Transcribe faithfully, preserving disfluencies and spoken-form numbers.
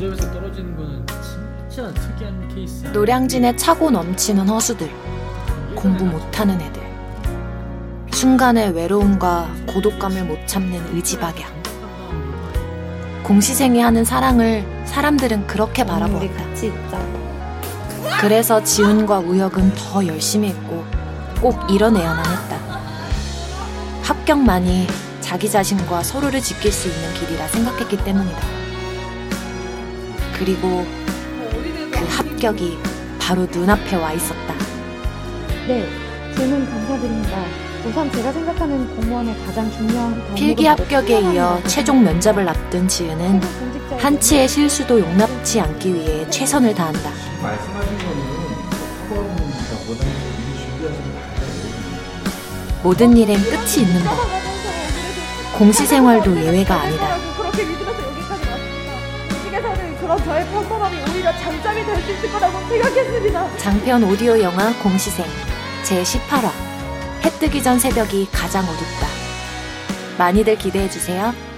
고점에서 떨어지는 거는 진짜 특이한 케이스. 노량진의 차고 넘치는 허수들, 공부 못하는 애들, 순간의 외로움과 고독감을 못 참는 의지박약. 공시생이 하는 사랑을 사람들은 그렇게 바라보았다. 그래서 지훈과 우혁은 더 열심히 했고 꼭 이뤄내야만 했다. 합격만이 자기 자신과 서로를 지킬 수 있는 길이라 생각했기 때문이다. 그리고 그 합격이 바로 눈앞에 와 있었다. 네, 질문 감사드립니다. 우선 제가 생각하는 공무원의 가장 중요한 필기 합격에 이어 최종 면접을 앞둔 지은은 한치의 실수도 용납치 않기 위해 최선을 다한다. 말씀하신 거는 모든 일엔 끝이 있는 것. 공시 생활도 예외가 아니다. 그렇게 믿으면서 여기까지 왔습니다. 이 시계에서는 그런 저의 평범함이 오히려 장점이 될 수 있을 거라고 생각했습니다. 장편 오디오 영화 공시생 제십팔 화. 해 뜨기 전 새벽이 가장 어둡다. 많이들 기대해주세요.